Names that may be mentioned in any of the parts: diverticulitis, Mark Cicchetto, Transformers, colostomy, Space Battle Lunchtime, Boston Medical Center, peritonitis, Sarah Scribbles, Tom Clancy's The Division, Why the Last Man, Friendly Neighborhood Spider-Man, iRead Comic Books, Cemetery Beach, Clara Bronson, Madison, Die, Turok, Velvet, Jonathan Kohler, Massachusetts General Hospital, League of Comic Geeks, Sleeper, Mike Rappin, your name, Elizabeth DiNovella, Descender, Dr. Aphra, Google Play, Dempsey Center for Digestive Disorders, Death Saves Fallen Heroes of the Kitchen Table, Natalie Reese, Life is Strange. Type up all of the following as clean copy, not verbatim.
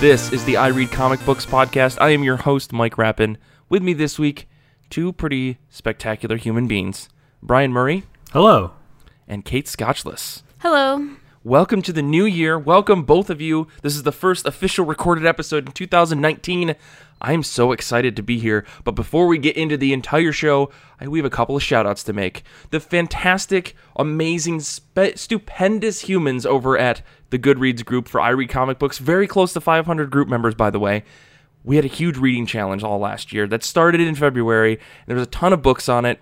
This is the iRead Comic Books podcast. I am your host, Mike Rappin. With me this week, two pretty spectacular human beings, Brian Murray. Hello. And Kate Scotchless. Hello. Welcome to the new year. Welcome, both of you. This is the first official recorded episode in 2019. I am so excited to be here. But before we get into the entire show, we have a couple of shout-outs to make. The fantastic, amazing, stupendous humans over at the Goodreads group for iRead Comic Books. Very close to 500 group members, by the way. We had a huge reading challenge all last year that started in February. And there was a ton of books on it.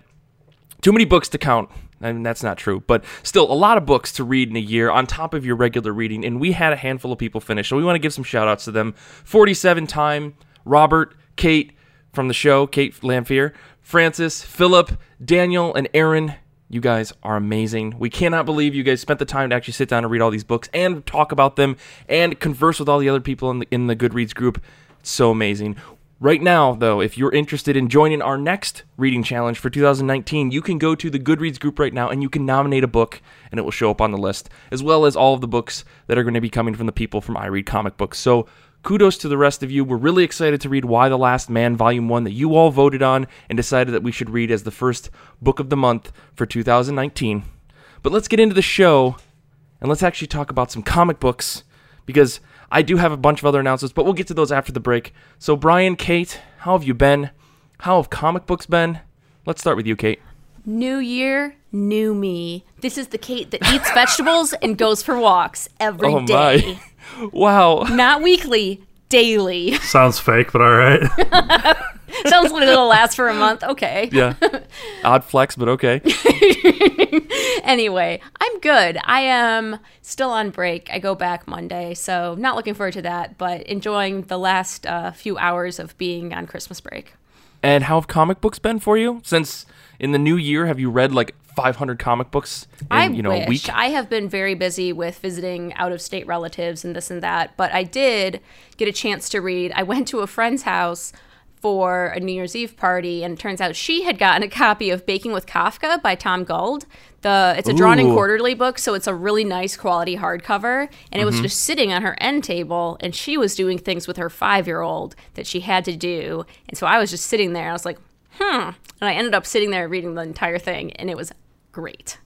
Too many books to count. I mean, that's not true, but still a lot of books to read in a year on top of your regular reading, and we had a handful of people finish, so we want to give some shout-outs to them. 47 Time, Robert, Kate from the show, Kate Lamphere, Francis, Philip, Daniel, and Aaron. You guys are amazing. We cannot believe you guys spent the time to actually sit down and read all these books and talk about them and converse with all the other people in the Goodreads group. It's so amazing. Right now, though, if you're interested in joining our next reading challenge for 2019, you can go to the Goodreads group right now and you can nominate a book and it will show up on the list, as well as all of the books that are going to be coming from the people from iRead Comic Books. So kudos to the rest of you. We're really excited to read Why the Last Man, Volume 1, that you all voted on and decided that we should read as the first book of the month for 2019. But let's get into the show and let's actually talk about some comic books, because I do have a bunch of other announcements, but we'll get to those after the break. So, Brian, Kate, how have you been? How have comic books been? Let's start with you, Kate. New year, new me. This is the Kate that eats vegetables and goes for walks every day. My. Wow. Not weekly, daily. Sounds fake, but all right. Sounds like it'll last for a month. Okay. Yeah. Odd flex, but okay. Anyway, I'm good. I am still on break. I go back Monday, so not looking forward to that, but enjoying the last few hours of being on Christmas break. And how have comic books been for you? Since in the new year, have you read like 500 comic books in a week? I have been very busy with visiting out-of-state relatives and this and that, but I did get a chance to read. I went to a friend's house for a New Year's Eve party, and it turns out she had gotten a copy of Baking with Kafka by Tom Gauld. It's a drawn and quarterly book, so it's a really nice quality hardcover, and it was just sitting on her end table, and she was doing things with her 5-year-old that she had to do, and so I was just sitting there, and I was like, and I ended up sitting there reading the entire thing, and it was great.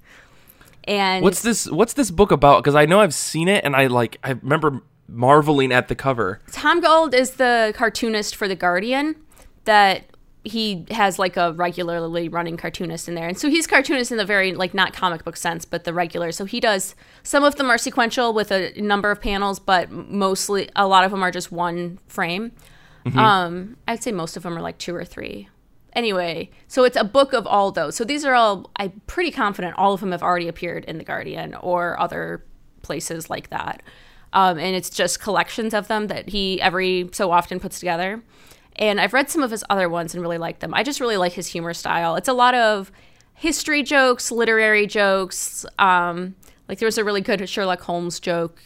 And what's this book about? Because I know I've seen it, and I remember marveling at the cover. Tom Gauld is the cartoonist for The Guardian. That he has like a regularly running cartoonist in there, and so he's cartoonist in the very like not comic book sense, but the regular. So he does, some of them are sequential with a number of panels, but mostly a lot of them are just one frame. I'd say most of them are like 2 or 3. Anyway, so it's a book of all those. So these are all, I'm pretty confident all of them have already appeared in The Guardian or other places like that. And it's just collections of them that he every so often puts together. And I've read some of his other ones and really like them. I just really like his humor style. It's a lot of history jokes, literary jokes. Like there was a really good Sherlock Holmes joke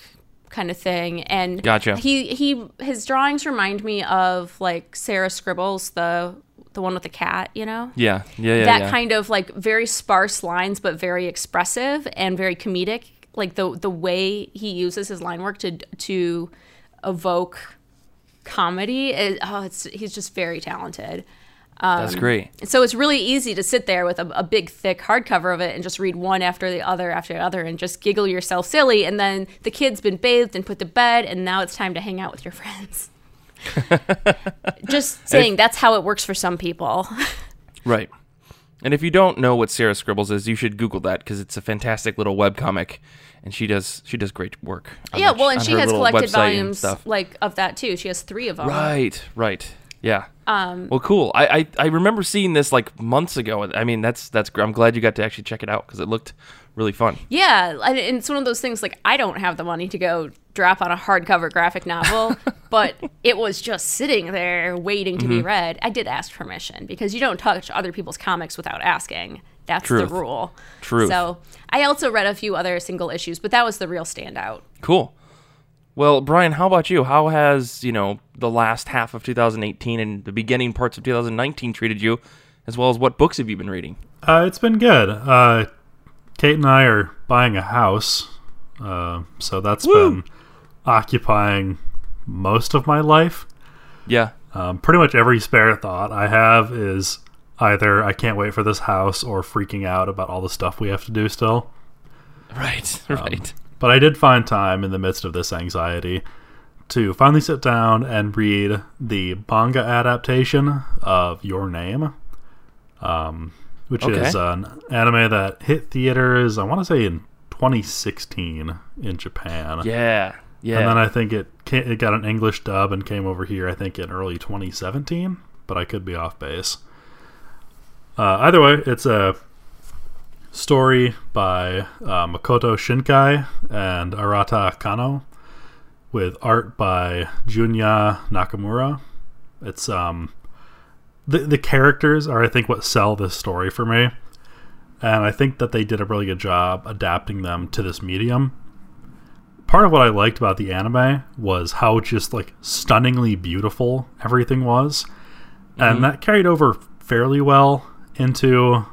kind of thing. And gotcha. His drawings remind me of like Sarah Scribbles, the one with the cat, you know? Yeah. That kind of like very sparse lines, but very expressive and very comedic. Like the way he uses his line work to evoke comedy, he's just very talented. That's great. So it's really easy to sit there with a big thick hardcover of it and just read one after the other and just giggle yourself silly. And then the kid's been bathed and put to bed, and now it's time to hang out with your friends. Just saying, that's how it works for some people. Right. And if you don't know what Sarah Scribbles is, you should Google that, because it's a fantastic little webcomic, and she does great work. Yeah, well, and she has collected volumes like of that too. She has 3 of them. Right. Yeah. Well, cool. I remember seeing this like months ago. I mean, that's. I'm glad you got to actually check it out, because it looked really fun. Yeah, and it's one of those things like I don't have the money to go drop on a hardcover graphic novel, but it was just sitting there waiting to be read. I did ask permission, because you don't touch other people's comics without asking. That's the rule. True. So I also read a few other single issues, but that was the real standout. Cool. Well, Brian, how about you? How has, the last half of 2018 and the beginning parts of 2019 treated you, as well as what books have you been reading? It's been good. Kate and I are buying a house, so that's been occupying most of my life. Yeah. Pretty much every spare thought I have is either I can't wait for this house or freaking out about all the stuff we have to do still. Right. But I did find time in the midst of this anxiety to finally sit down and read the manga adaptation of Your Name, which is an anime that hit theaters, I want to say in 2016 in Japan. Yeah. And then I think it got an English dub and came over here, I think, in early 2017, but I could be off base. Either way, it's a story by Makoto Shinkai and Arata Kano, with art by Junya Nakamura. It's the characters are, I think, what sell this story for me, and I think that they did a really good job adapting them to this medium. Part of what I liked about the anime was how just like stunningly beautiful everything was, and that carried over fairly well into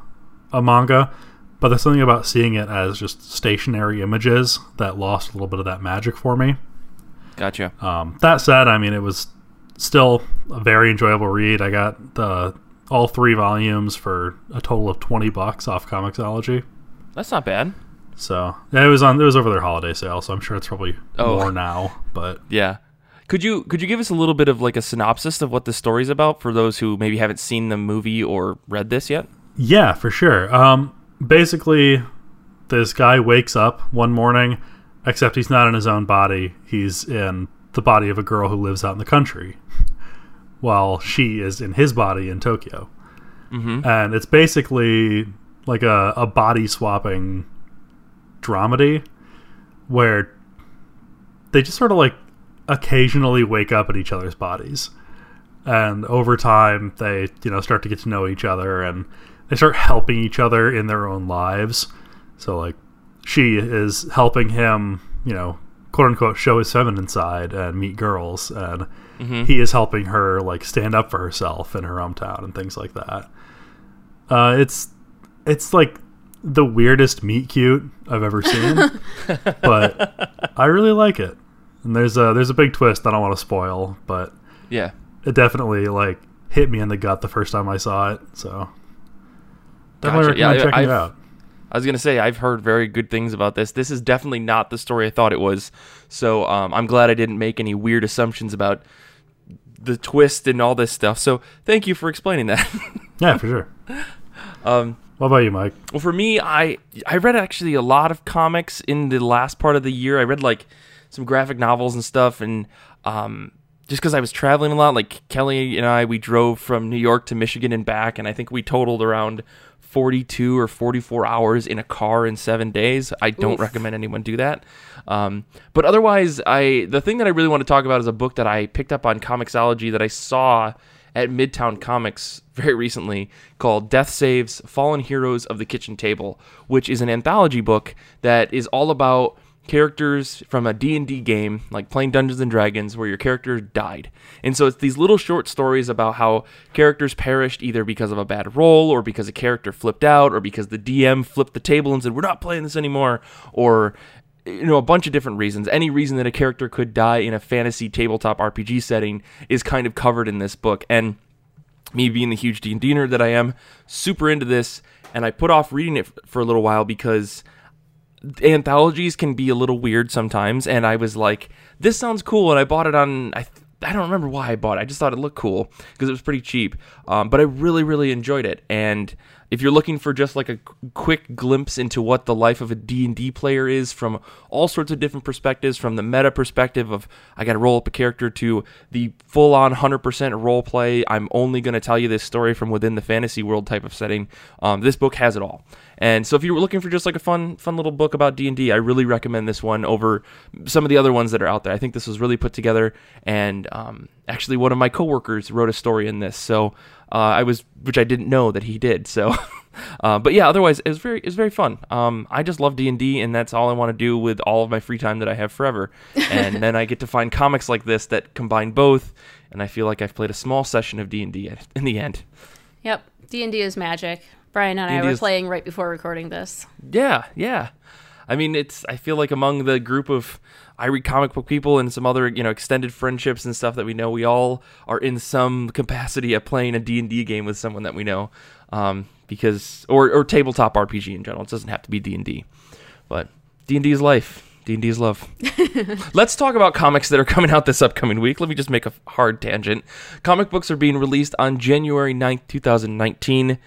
a manga. But there's something about seeing it as just stationary images that lost a little bit of that magic for me. Gotcha. That said, I mean, it was still a very enjoyable read. I got all three volumes for a total of $20 off comiXology. That's not bad. So yeah, it was over their holiday sale, so I'm sure it's probably more now. But yeah, could you give us a little bit of like a synopsis of what the story's about for those who maybe haven't seen the movie or read this yet? Yeah, for sure. Basically, this guy wakes up one morning, except he's not in his own body. He's in the body of a girl who lives out in the country, while she is in his body in Tokyo. Mm-hmm. And it's basically like a body-swapping dramedy where they just sort of like occasionally wake up in each other's bodies. And over time, they start to get to know each other, and they start helping each other in their own lives. So like she is helping him, quote unquote, show his feminine side and meet girls. And he is helping her like stand up for herself in her hometown and things like that. It's like the weirdest meet cute I've ever seen, but I really like it. And there's a big twist that I don't want to spoil, but yeah, it definitely like hit me in the gut the first time I saw it. So definitely recommend checking it out. I was going to say, I've heard very good things about this. This is definitely not the story I thought it was. So I'm glad I didn't make any weird assumptions about the twist and all this stuff. So thank you for explaining that. Yeah, for sure. What about you, Mike? Well, for me, I read actually a lot of comics in the last part of the year. I read like some graphic novels and stuff, and just because I was traveling a lot, like Kelly and I, we drove from New York to Michigan and back, and I think we totaled around 42 or 44 hours in a car in 7 days. I don't recommend anyone do that. But otherwise, the thing that I really want to talk about is a book that I picked up on comiXology that I saw at Midtown Comics very recently called Death Saves: Fallen Heroes of the Kitchen Table, which is an anthology book that is all about characters from a D&D game, like playing Dungeons and Dragons, where your character died. And so it's these little short stories about how characters perished either because of a bad roll, or because a character flipped out, or because the DM flipped the table and said, "We're not playing this anymore," or a bunch of different reasons. Any reason that a character could die in a fantasy tabletop RPG setting is kind of covered in this book. And me being the huge D&D nerd that I am, super into this, and I put off reading it for a little while because anthologies can be a little weird sometimes, and I was like, this sounds cool, and I bought it on, I don't remember why I bought it, I just thought it looked cool, because it was pretty cheap, but I really, really enjoyed it. And if you're looking for just like a quick glimpse into what the life of a D&D player is from all sorts of different perspectives, from the meta perspective of, I gotta roll up a character, to the full-on 100% role play, I'm only gonna tell you this story from within the fantasy world type of setting, this book has it all. And so if you were looking for just like a fun little book about D&D, I really recommend this one over some of the other ones that are out there. I think this was really put together, and actually one of my coworkers wrote a story in this, so which I didn't know that he did. So, but yeah, otherwise it was very fun. I just love D&D, and that's all I want to do with all of my free time that I have forever. And then I get to find comics like this that combine both, and I feel like I've played a small session of D&D in the end. Yep, D&D is magic. Brian and I were playing right before recording this. Yeah. I mean, it's, I feel like among the group of iRead comic book people and some other, you know, extended friendships and stuff that we know, we all are in some capacity at playing a D&D game with someone that we know, because, or tabletop RPG in general. It doesn't have to be D&D, but D&D is life. D&D is love. Let's talk about comics that are coming out this upcoming week. Let me just make a hard tangent. Comic books are being released on January 9th, 2019.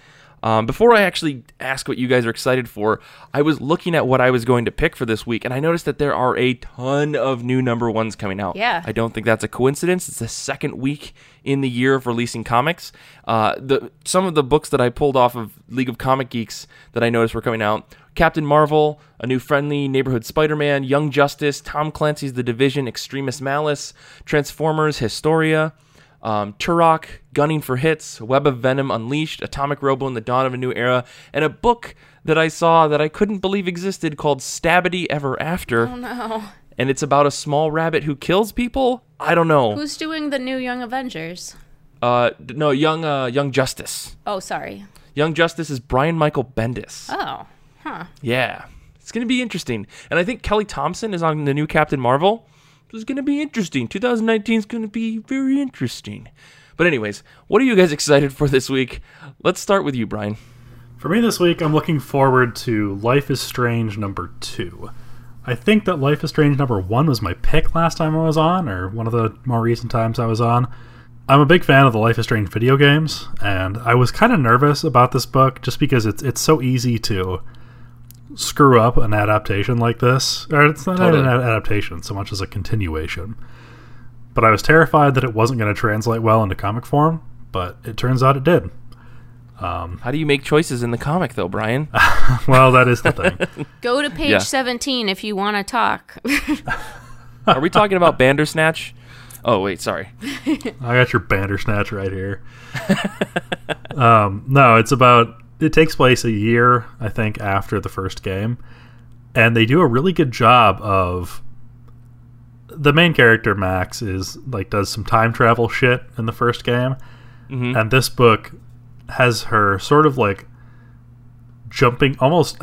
Before I actually ask what you guys are excited for, I was looking at what I was going to pick for this week, and I noticed that there are a ton of new number 1s coming out. Yeah. I don't think that's a coincidence. It's the second week in the year of releasing comics. Some of the books that I pulled off of League of Comic Geeks that I noticed were coming out: Captain Marvel, A New Friendly, Neighborhood Spider-Man, Young Justice, Tom Clancy's The Division, Extremist Malice, Transformers, Historia, Turok, Gunning for Hits, Web of Venom Unleashed, Atomic Robo and the Dawn of a New Era, and a book that I saw that I couldn't believe existed called Stabity Ever After. Oh, no. And it's about a small rabbit who kills people? I don't know. Who's doing the new Young Avengers? No, Young Justice. Oh, sorry. Young Justice is Brian Michael Bendis. Oh, huh. Yeah. It's going to be interesting. And I think Kelly Thompson is on the new Captain Marvel. It's going to be interesting. 2019 is going to be very interesting. But anyways, what are you guys excited for this week? Let's start with you, Brian. For me this week, I'm looking forward to Life is Strange number 2. I think that Life is Strange number 1 was my pick last time I was on, or one of the more recent times I was on. I'm a big fan of the Life is Strange video games, and I was kind of nervous about this book just because it's so easy to screw up an adaptation like this. Or it's not totally an adaptation so much as a continuation. But I was terrified that it wasn't going to translate well into comic form, but it turns out it did. How do you make choices in the comic, though, Brian? Well, that is the thing. Go to page 17 if you want to talk. Are we talking about Bandersnatch? Oh, wait, sorry. I got your Bandersnatch right here. No, it's about... It takes place a year, I think, after the first game, and they do a really good job of... The main character, Max, does some time travel shit in the first game, and this book has her sort of, jumping, almost,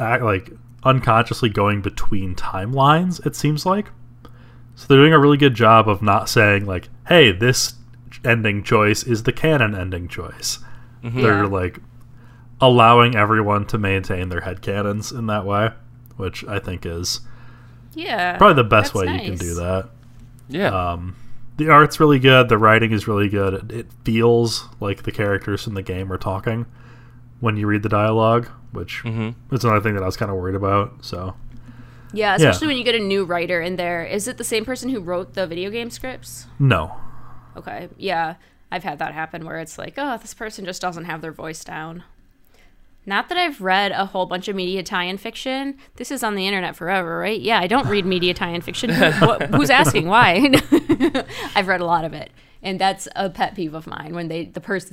unconsciously going between timelines, it seems like. So they're doing a really good job of not saying, hey, this ending choice is the canon ending choice. Mm-hmm. They're, allowing everyone to maintain their headcanons in that way, which I think is probably the best way you can do that. Yeah. The art's really good. The writing is really good. It feels like the characters in the game are talking when you read the dialogue, which is another thing that I was kind of worried about. So. Yeah, especially when you get a new writer in there. Is it the same person who wrote the video game scripts? No. Okay, yeah. I've had that happen where it's this person just doesn't have their voice down. Not that I've read a whole bunch of media tie-in fiction. This is on the internet forever, right? Yeah, I don't read media tie-in fiction. Who's asking why? I've read a lot of it, and that's a pet peeve of mine, when the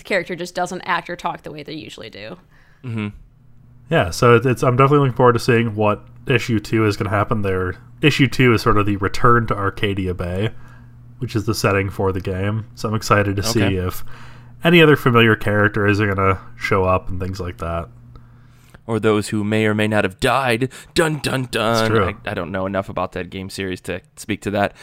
character just doesn't act or talk the way they usually do. Mm-hmm. Yeah, so I'm definitely looking forward to seeing what issue 2 is going to happen there. Issue 2 is sort of the return to Arcadia Bay, which is the setting for the game. So I'm excited to see if any other familiar characters are going to show up and things like that. Or those who may or may not have died. Dun, dun, dun. That's true. I don't know enough about that game series to speak to that.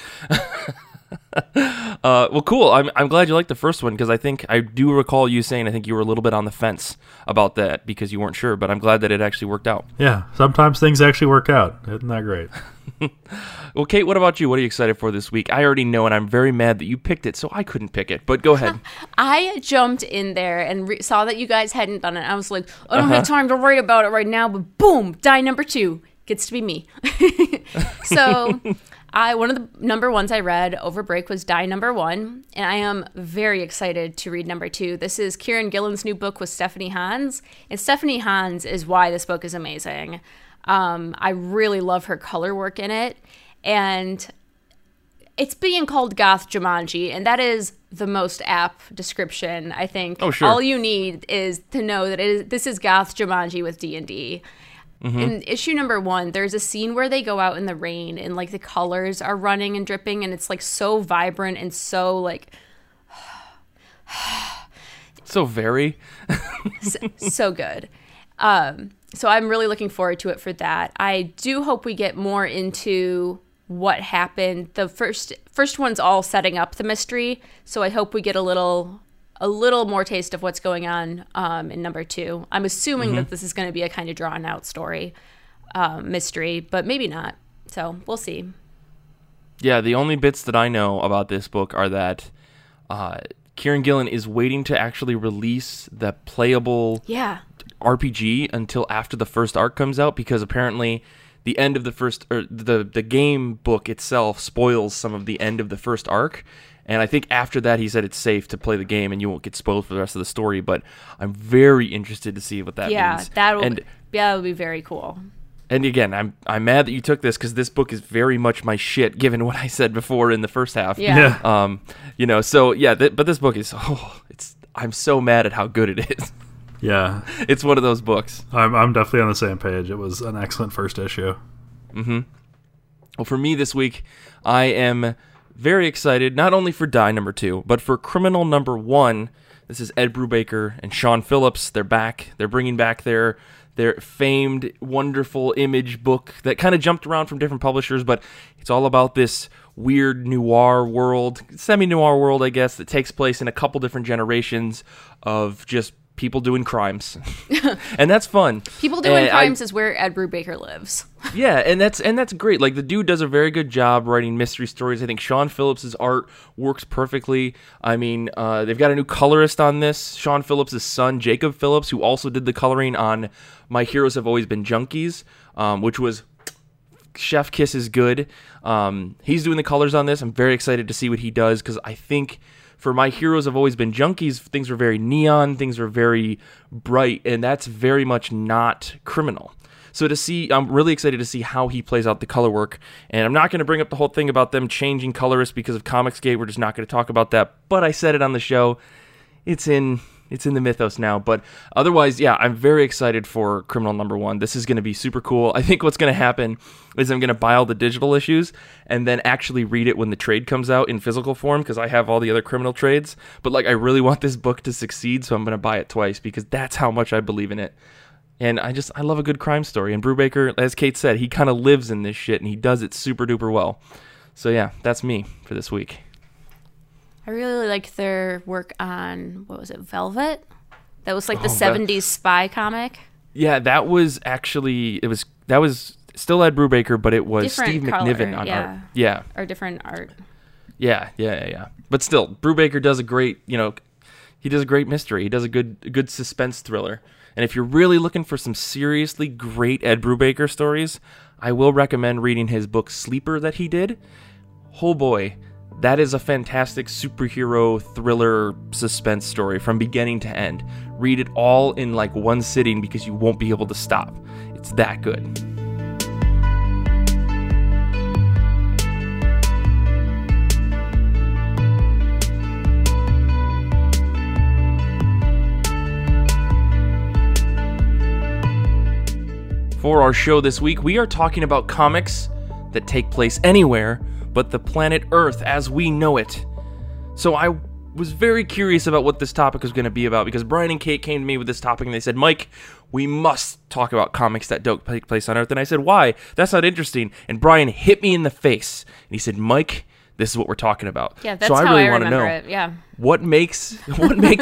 Well, cool. I'm glad you liked the first one, because I think I do recall you saying I think you were a little bit on the fence about that because you weren't sure, but I'm glad that it actually worked out. Yeah, sometimes things actually work out. Isn't that great? Well, Kate, what about you? What are you excited for this week? I already know, and I'm very mad that you picked it, so I couldn't pick it, but go ahead. I jumped in there and saw that you guys hadn't done it. I was like, I don't have time to write about it right now, but boom, Die number 2 gets to be me. So one of the number 1s I read over break was Die number 1, and I am very excited to read number 2. This is Kieran Gillen's new book with Stephanie Hans, and Stephanie Hans is why this book is amazing. I really love her color work in it, and it's being called Goth Jumanji, and that is the most apt description, I think. Oh, sure. All you need is to know that this is Goth Jumanji with D&D. Mm-hmm. In issue number 1, there's a scene where they go out in the rain, and the colors are running and dripping, and it's so vibrant and so so very so good. So I'm really looking forward to it for that. I do hope we get more into what happened. The first one's all setting up the mystery, so I hope we get a little more taste of what's going on in number two. I'm assuming that this is going to be a kind of drawn-out story, mystery, but maybe not. So we'll see. Yeah, the only bits that I know about this book are that Kieran Gillen is waiting to actually release the playable RPG until after the first arc comes out, because apparently the end of the first, or the game book itself spoils some of the end of the first arc. And I think after that, he said it's safe to play the game and you won't get spoiled for the rest of the story. But I'm very interested to see what that means. Yeah, that would be very cool. And again, I'm mad that you took this, because this book is very much my shit, given what I said before in the first half. Yeah. You know, so yeah, but this book is, I'm so mad at how good it is. Yeah. It's one of those books. I'm definitely on the same page. It was an excellent first issue. Mm-hmm. Well, for me this week, I am very excited, not only for Die number 2, but for Criminal number 1. This is Ed Brubaker and Sean Phillips. They're back. They're bringing back their famed, wonderful Image book that kind of jumped around from different publishers, but it's all about this weird noir world, semi-noir world, I guess, that takes place in a couple different generations of just people doing crimes. And that's fun. People doing crimes is where Ed Brubaker lives. Yeah, and that's great. Like, the dude does a very good job writing mystery stories. I think Sean Phillips' art works perfectly. I mean, they've got a new colorist on this. Sean Phillips' son, Jacob Phillips, who also did the coloring on My Heroes Have Always Been Junkies, which was chef kiss is good. He's doing the colors on this. I'm very excited to see what he does, because I think for My Heroes Have Always Been Junkies, things were very neon, things were very bright, and that's very much not Criminal. So I'm really excited to see how he plays out the color work, and I'm not going to bring up the whole thing about them changing colorists because of Comicsgate. We're just not going to talk about that, but I said it on the show. It's in the mythos now, but otherwise, yeah, I'm very excited for Criminal number 1. This is going to be super cool. I think what's going to happen is I'm going to buy all the digital issues and then actually read it when the trade comes out in physical form, because I have all the other Criminal trades, but like, I really want this book to succeed, so I'm going to buy it twice, because that's how much I believe in it. And I love a good crime story, and Brubaker, as Kate said, he kind of lives in this shit, and he does it super duper well. So yeah, that's me for this week. I really liked their work on, what was it, Velvet? That was like the 70s spy comic. Yeah, that was still Ed Brubaker, but it was different Steve color, McNiven on art. Yeah. Or different art. Yeah. But still, Brubaker does a great, he does a great mystery. He does a good suspense thriller. And if you're really looking for some seriously great Ed Brubaker stories, I will recommend reading his book Sleeper that he did. Oh boy. That is a fantastic superhero thriller suspense story from beginning to end. Read it all in like one sitting, because you won't be able to stop. It's that good. For our show this week, we are talking about comics that take place anywhere but the planet Earth as we know it. So I was very curious about what this topic was going to be about, because Brian and Kate came to me with this topic and they said, Mike, we must talk about comics that don't take place on Earth. And I said, why? That's not interesting. And Brian hit me in the face and he said, Mike, this is what we're talking about. Yeah, that's so how I want to know it. Yeah. What makes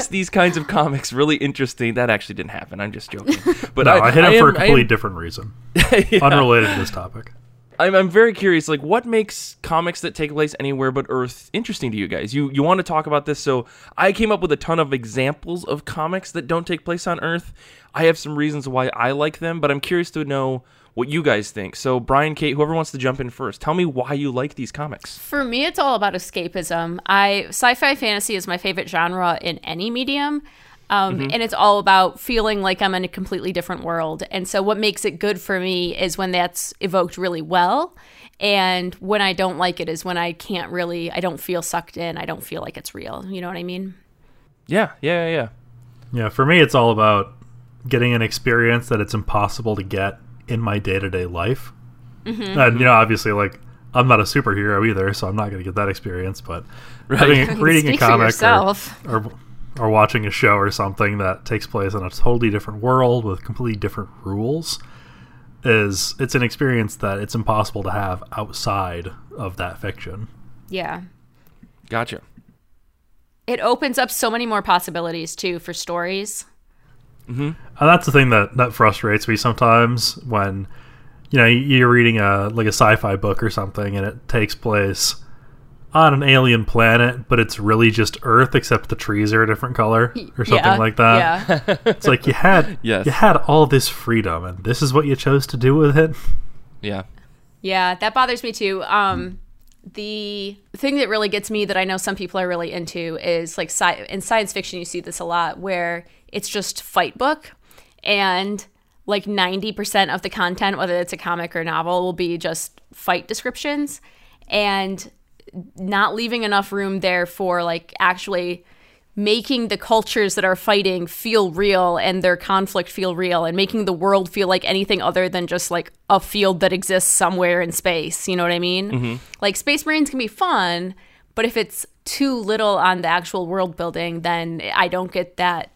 these kinds of comics really interesting? That actually didn't happen. I'm just joking. But no, I hit him for a completely different reason. Yeah. Unrelated to this topic. I'm very curious, like, what makes comics that take place anywhere but Earth interesting to you guys? You want to talk about this, so I came up with a ton of examples of comics that don't take place on Earth. I have some reasons why I like them, but I'm curious to know what you guys think. So, Brian, Kate, whoever wants to jump in first, tell me why you like these comics. For me, it's all about escapism. Sci-fi fantasy is my favorite genre in any medium. And it's all about feeling like I'm in a completely different world. And so what makes it good for me is when that's evoked really well. And when I don't like it is when I don't feel sucked in. I don't feel like it's real. You know what I mean? Yeah. Yeah, for me, it's all about getting an experience that it's impossible to get in my day-to-day life. Mm-hmm. And, obviously, like, I'm not a superhero either, so I'm not going to get that experience. But reading a comic or or watching a show or something that takes place in a totally different world with completely different rules, is it's an experience that it's impossible to have outside of that fiction. Yeah. Gotcha. It opens up so many more possibilities, too, for stories. Mm-hmm. And that's the thing that frustrates me sometimes when, you know, you're reading a sci-fi book or something and it takes place on an alien planet, but it's really just Earth, except the trees are a different color or something like that. Yeah. It's like you had all this freedom and this is what you chose to do with it. Yeah. Yeah, that bothers me too. The thing that really gets me that I know some people are really into is like in science fiction, you see this a lot where it's just fight book and like 90% of the content, whether it's a comic or novel, will be just fight descriptions. And not leaving enough room there for like actually making the cultures that are fighting feel real and their conflict feel real and making the world feel like anything other than just like a field that exists somewhere in space. You know what I mean? Mm-hmm. Like Space Marines can be fun, but if it's too little on the actual world building, then I don't get that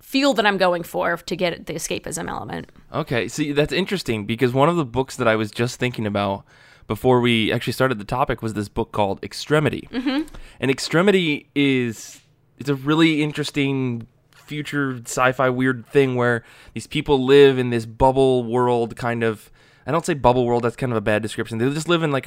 feel that I'm going for to get the escapism element. Okay. See, that's interesting because one of the books that I was just thinking about before we actually started the topic was this book called Extremity. Mm-hmm. And Extremity it's a really interesting future sci-fi weird thing where these people live in this bubble world kind of, I don't say bubble world, that's kind of a bad description. They just live in like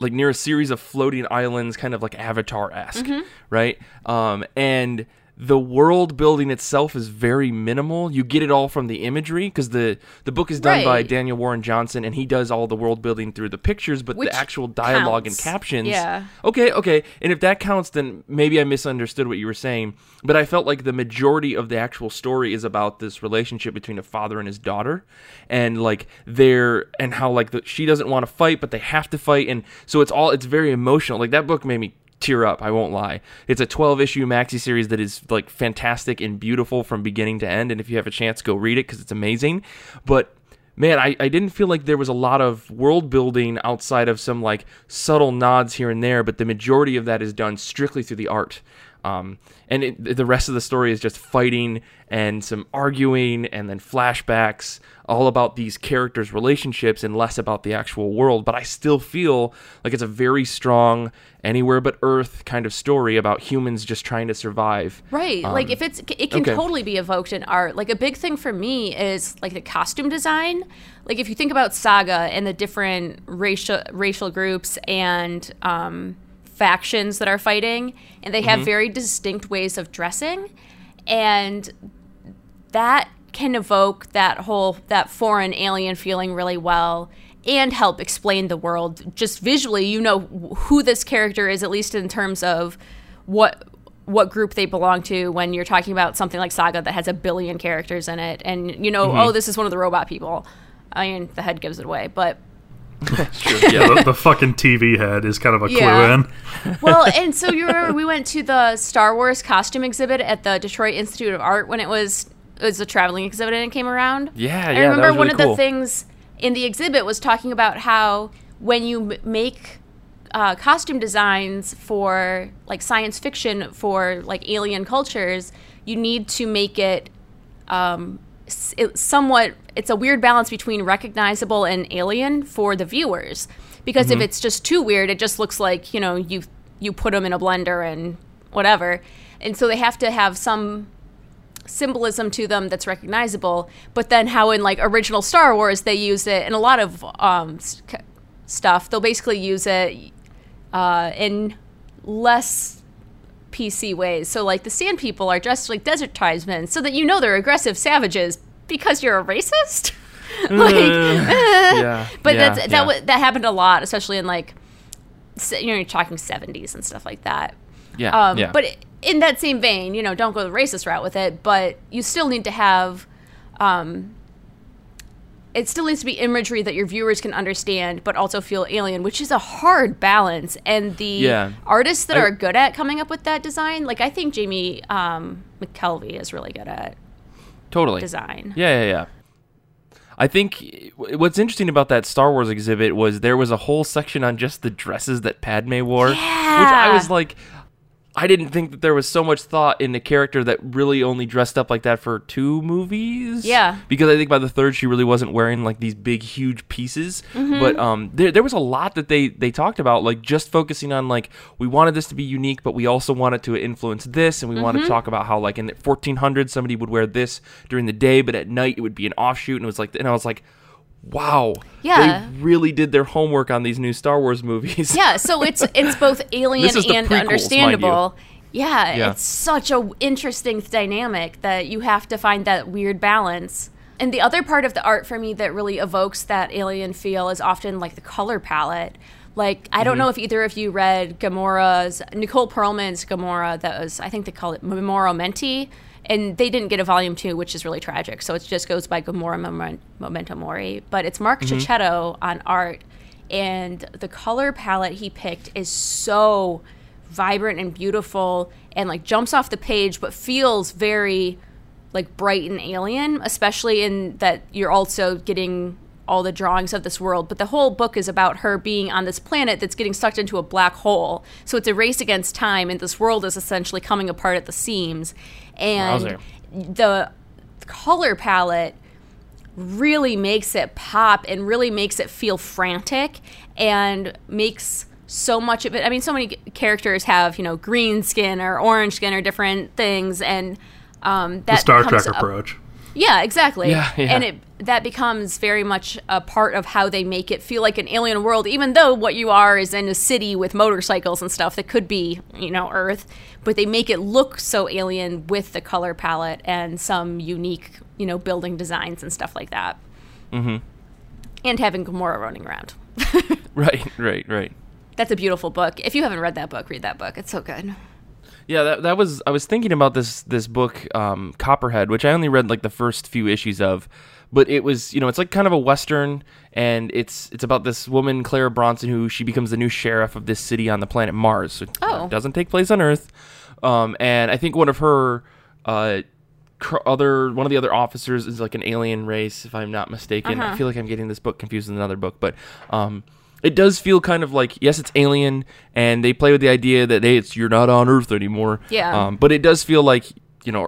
near a series of floating islands, kind of like Avatar-esque, mm-hmm. right? And the world building itself is very minimal. You get it all from the imagery because the book is done by Daniel Warren Johnson and he does all the world building through the pictures, but which the actual dialogue counts. And captions. Yeah. Okay. And if that counts, then maybe I misunderstood what you were saying, but I felt like the majority of the actual story is about this relationship between a father and his daughter and like she doesn't want to fight, but they have to fight. And so it's very emotional. Like that book made me tear up, I won't lie. It's a 12-issue maxi series that is like fantastic and beautiful from beginning to end, and if you have a chance, go read it because it's amazing. But man, I didn't feel like there was a lot of world building outside of some like subtle nods here and there, but the majority of that is done strictly through the art. And the rest of the story is just fighting and some arguing and then flashbacks, all about these characters' relationships and less about the actual world. But I still feel like it's a very strong anywhere but Earth kind of story about humans just trying to survive. Right. Like if it can totally be evoked in art. Like a big thing for me is like the costume design. Like if you think about Saga and the different racial groups and factions that are fighting, and they have mm-hmm. very distinct ways of dressing, and that can evoke that foreign alien feeling really well and help explain the world just visually. You know who this character is, at least in terms of what group they belong to, when you're talking about something like Saga that has 1 billion characters in it, and you know mm-hmm. oh, this is one of the robot people. I mean, the head gives it away, but sure, yeah, the fucking TV head is kind of a clue in. Well, and so you remember we went to the Star Wars costume exhibit at the Detroit Institute of Art when it was a traveling exhibit and it came around. Yeah, I remember that was really one cool. of the things in the exhibit was talking about how when you make costume designs for like science fiction for like alien cultures, you need to make it it's a weird balance between recognizable and alien for the viewers, because mm-hmm. if it's just too weird, it just looks like, you know, you put them in a blender and whatever. And so they have to have some symbolism to them that's recognizable. But then how in like original Star Wars they use it in a lot of stuff, they'll basically use it in less PC ways. So like the sand people are dressed like desert tribesmen so that you know they're aggressive savages because you're a racist. Like yeah, but yeah, that happened a lot, especially in like, you know, you're talking 70s and stuff like that. Yeah, yeah. But in that same vein, you know, don't go the racist route with it, but you still need to have it still needs to be imagery that your viewers can understand, but also feel alien, which is a hard balance. And the artists that are good at coming up with that design, like I think Jamie McKelvey is really good at design. Yeah. I think what's interesting about that Star Wars exhibit was there was a whole section on just the dresses that Padme wore, which I was like, I didn't think that there was so much thought in a character that really only dressed up like that for 2 movies. Yeah. Because I think by the third, she really wasn't wearing like these big, huge pieces. Mm-hmm. But there was a lot that they talked about, like just focusing on like, we wanted this to be unique, but we also wanted to influence this. And we want to talk about how like in the 1400s, somebody would wear this during the day, but at night it would be an offshoot. And it was like, and I was like, wow. Yeah. They really did their homework on these new Star Wars movies. Yeah, so it's both alien and understandable. Yeah, yeah, it's such a interesting dynamic that you have to find that weird balance. And the other part of the art for me that really evokes that alien feel is often like the color palette. Like, I don't know if either of you read Nicole Perlman's Gamora, that was, I think they call it Memoro Menti. And they didn't get a volume 2, which is really tragic. So it just goes by Gamora Memento Mori. But it's Mark Cicchetto on art. And the color palette he picked is so vibrant and beautiful and, like, jumps off the page but feels very, like, bright and alien, especially in that you're also getting all the drawings of this world. But the whole book is about her being on this planet that's getting sucked into a black hole. So it's a race against time, and this world is essentially coming apart at the seams. And the color palette really makes it pop and really makes it feel frantic and makes so much of it. I mean, so many characters have, you know, green skin or orange skin or different things. And that the Star Trek approach. Yeah, exactly. Yeah, yeah. And that becomes very much a part of how they make it feel like an alien world, even though what you are is in a city with motorcycles and stuff that could be, you know, Earth. But they make it look so alien with the color palette and some unique, you know, building designs and stuff like that. Mm-hmm. And having Gamora running around. Right. That's a beautiful book. If you haven't read that book, read that book. It's so good. Yeah, that was. I was thinking about this book, Copperhead, which I only read like the first few issues of, but it was, you know, it's like kind of a Western, and it's about this woman Clara Bronson who she becomes the new sheriff of this city on the planet Mars. So it doesn't take place on Earth, and I think one of her one of the other officers is like an alien race, if I'm not mistaken. I feel like I'm getting this book confused with another book, but. It does feel kind of like, yes, it's alien, and they play with the idea that, hey, you're not on Earth anymore. Yeah. But it does feel like, you know,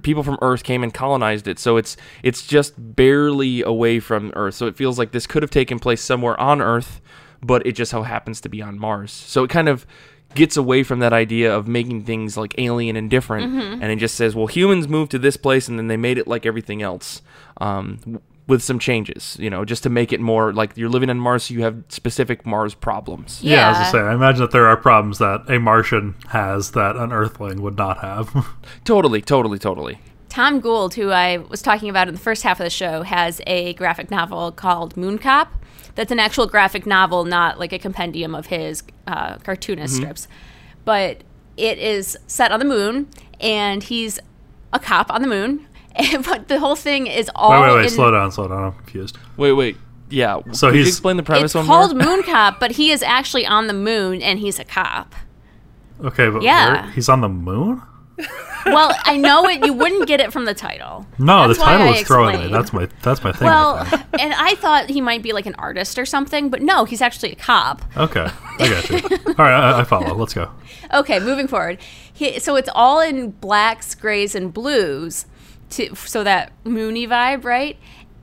people from Earth came and colonized it, so it's just barely away from Earth. So it feels like this could have taken place somewhere on Earth, but it just so happens to be on Mars. So it kind of gets away from that idea of making things like alien and different, and it just says, well, humans moved to this place, and then they made it like everything else. With some changes, you know, just to make it more like you're living on Mars, so you have specific Mars problems. Yeah, as I say, I imagine that there are problems that a Martian has that an Earthling would not have. Totally. Tom Gauld, who I was talking about in the first half of the show, has a graphic novel called Moon Cop. That's an actual graphic novel, not like a compendium of his cartoonist strips. But it is set on the moon, and he's a cop on the moon. But the whole thing is all Wait, slow down. I'm confused. Wait. Yeah. So could you explain the premise one more? It's called Moon Cop, but he is actually on the moon, and he's a cop. Okay, but he's on the moon? Well, I know it. You wouldn't get it from the title. No, the title is throwing me. That's my thing. Well, and I thought he might be like an artist or something, but no, he's actually a cop. Okay, I got you. All right, I follow. Let's go. Okay, moving forward. So it's all in blacks, grays, and blues. So that moony vibe, right?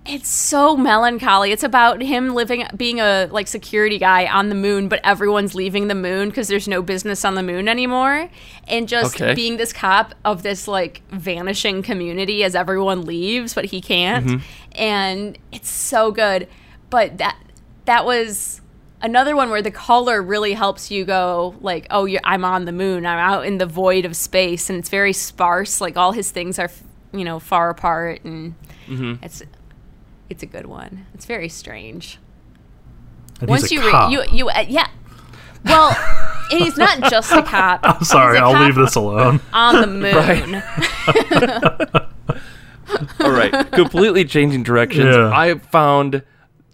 It's so melancholy. It's about him being a like security guy on the moon, but everyone's leaving the moon because there's no business on the moon anymore, and just being this cop of this like vanishing community as everyone leaves, but he can't. And it's so good. But that was another one where the color really helps you go like, oh, I'm on the moon. I'm out in the void of space, and it's very sparse. Like all his things are, you know, far apart, and it's a good one. It's very strange. And once he's a cop. Yeah. Well, and he's not just a cop. I'm sorry, I'll leave this alone. On the moon. Right. All right, completely changing directions. Yeah. I found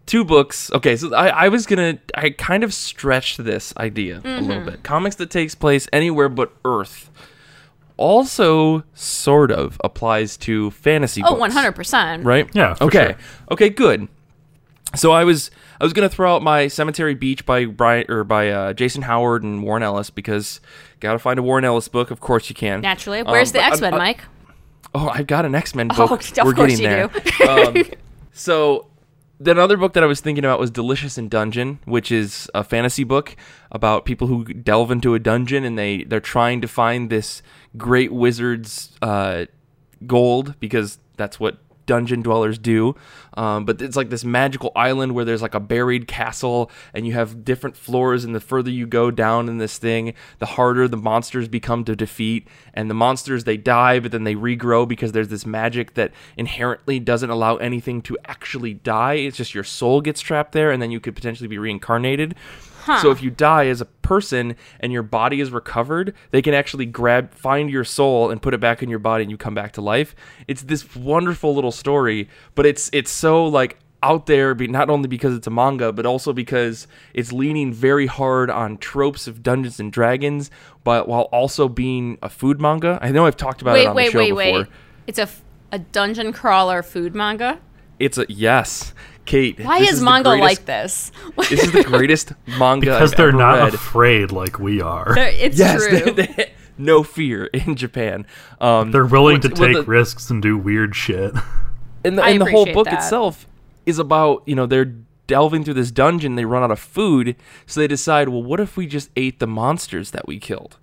2 books. Okay, so I kind of stretched this idea a little bit. Comics that takes place anywhere but Earth. Also, sort of applies to fantasy books. Oh, 100%. Right? Yeah. Okay. Sure. Okay, good. So I was gonna throw out my Cemetery Beach by Jason Howard and Warren Ellis, because gotta find a Warren Ellis book. Of course you can. Naturally. Where's the X-Men, Mike? Oh, I've got an X-Men book. Oh, of course you do. So another book that I was thinking about was Delicious in Dungeon, which is a fantasy book about people who delve into a dungeon and they're trying to find this great wizard's gold, because that's what dungeon dwellers do, but it's like this magical island where there's like a buried castle, and you have different floors, and the further you go down in this thing, the harder the monsters become to defeat. And the monsters, they die, but then they regrow, because there's this magic that inherently doesn't allow anything to actually die. It's just your soul gets trapped there, and then you could potentially be reincarnated. So if you die as a person and your body is recovered, they can actually find your soul and put it back in your body, and you come back to life. It's this wonderful little story, but it's so like out there, not only because it's a manga, but also because it's leaning very hard on tropes of Dungeons and Dragons, but while also being a food manga. I know I've talked about it on the show before. Wait. It's a dungeon crawler food manga? Yes. Kate, why is manga like this? This is the greatest manga because I've ever read. Because they're not afraid like we are. It's true. They, no fear in Japan. They're willing to take risks and do weird shit. And the whole book itself is about, they're delving through this dungeon. They run out of food, so they decide, well, what if we just ate the monsters that we killed?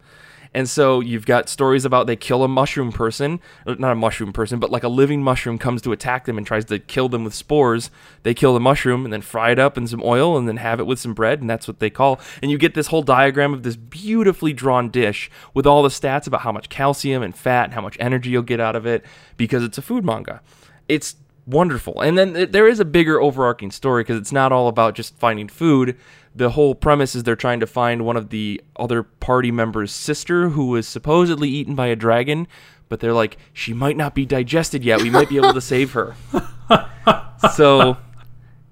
And so you've got stories about they kill a mushroom person, not a mushroom person, but like a living mushroom comes to attack them and tries to kill them with spores. They kill the mushroom and then fry it up in some oil and then have it with some bread, and that's what they call. And you get this whole diagram of this beautifully drawn dish with all the stats about how much calcium and fat and how much energy you'll get out of it, because it's a food manga. It's wonderful. And then there is a bigger overarching story, because it's not all about just finding food. The whole premise is they're trying to find one of the other party members' sister, who was supposedly eaten by a dragon, but they're like, she might not be digested yet. We might be able to save her. So,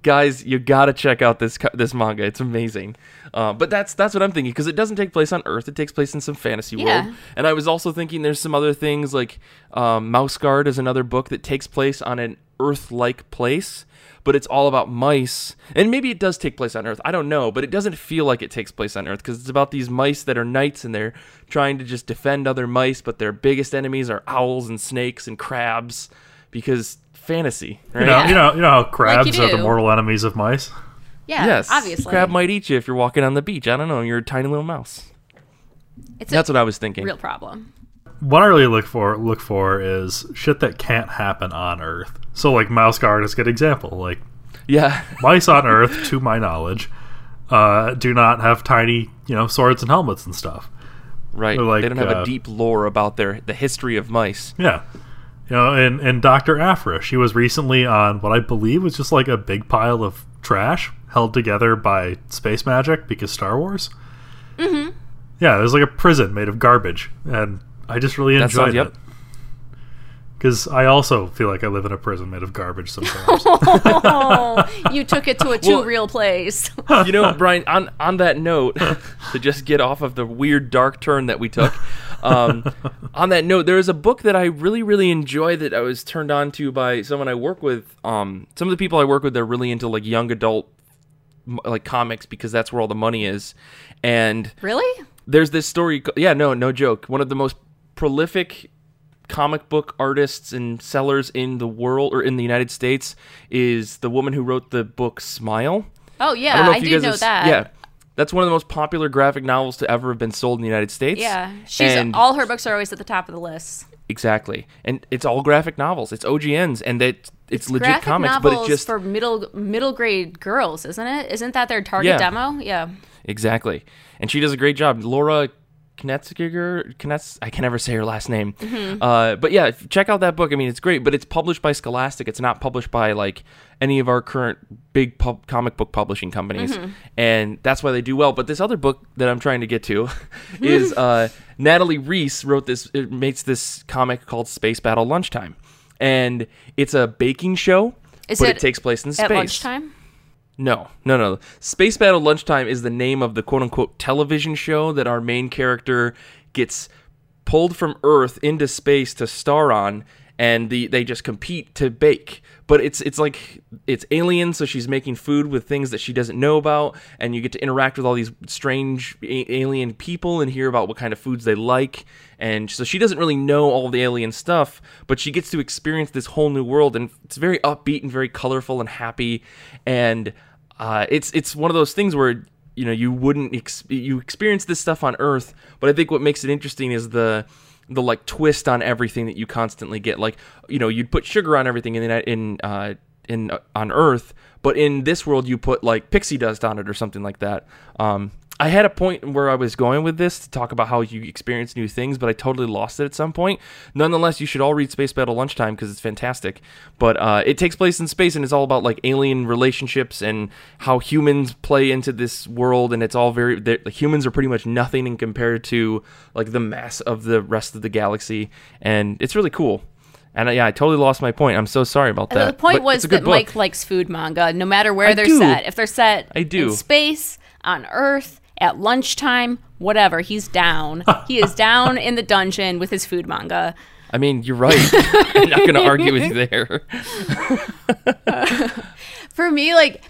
guys, you gotta check out this manga. It's amazing. But that's what I'm thinking, because it doesn't take place on Earth. It takes place in some fantasy world. And I was also thinking there's some other things, like Mouse Guard is another book that takes place on an Earth-like place, but it's all about mice, and maybe it does take place on Earth, I don't know, but it doesn't feel like it takes place on Earth, because it's about these mice that are knights, and they're trying to just defend other mice, but their biggest enemies are owls and snakes and crabs, because fantasy, right? You know how crabs are the mortal enemies of mice? Yeah, yes, obviously. Crab might eat you if you're walking on the beach, I don't know, you're a tiny little mouse. That's what I was thinking. Real problem. What I really look for is shit that can't happen on Earth. So, like, Mouse Guard is a good example. Like, yeah, mice on Earth, to my knowledge, do not have tiny, swords and helmets and stuff. Right. Like, they don't have a deep lore about the history of mice. Yeah. And Dr. Aphra, she was recently on what I believe was just like a big pile of trash held together by space magic, because Star Wars. Mm-hmm. Yeah, there's like a prison made of garbage, and I just really enjoyed it. Because I also feel like I live in a prison made of garbage sometimes. You took it to a too real place. Brian, on that note, to just get off of the weird dark turn that we took, on that note, there is a book that I really, really enjoy that I was turned on to by someone I work with. Some of the people I work with, they're really into like young adult like comics, because that's where all the money is. And really? There's this story. Yeah, no joke. One of the most prolific comic book artists and sellers in the world, or in the United States, is the woman who wrote the book Smile. Oh, yeah. I do know that. Yeah. That's one of the most popular graphic novels to ever have been sold in the United States. Yeah. All her books are always at the top of the list. Exactly. And it's all graphic novels. It's OGNs. And it's legit comics. But it's just for middle grade girls, isn't it? Isn't that their target demo? Yeah. Exactly. And she does a great job. Laura Knetziger, I can never say her last name. Mm-hmm. But yeah, check out that book. I mean, it's great, but it's published by Scholastic. It's not published by like any of our current big comic book publishing companies. Mm-hmm. And that's why they do well. But this other book that I'm trying to get to is Natalie Reese wrote this. It makes this comic called Space Battle Lunchtime. And it's a baking show, but it takes place in space. At lunchtime? No. Space Battle Lunchtime is the name of the quote-unquote television show that our main character gets pulled from Earth into space to star on, and they just compete to bake. But it's like it's alien, so she's making food with things that she doesn't know about, and you get to interact with all these strange alien people and hear about what kind of foods they like. And so she doesn't really know all the alien stuff, but she gets to experience this whole new world, and it's very upbeat and very colorful and happy. And it's one of those things where, you know, you wouldn't you experience this stuff on Earth, but I think what makes it interesting is the like twist on everything that you constantly get. Like, you know, you'd put sugar on everything in on Earth, but in this world you put like pixie dust on it or something like that. I had a point where I was going with this to talk about how you experience new things, but I totally lost it at some point. Nonetheless, you should all read Space Battle Lunchtime because it's fantastic. But it takes place in space, and it's all about like alien relationships and how humans play into this world. And it's all very humans are pretty much nothing in compared to like the mass of the rest of the galaxy, and it's really cool. And yeah, I totally lost my point. I'm so sorry about that. The point was that Mike likes food manga, no matter where they're set. If they're set in space, on Earth, at lunchtime, whatever, he's down. He is down in the dungeon with his food manga. I mean, you're right. I'm not going to argue with you there. For me, like,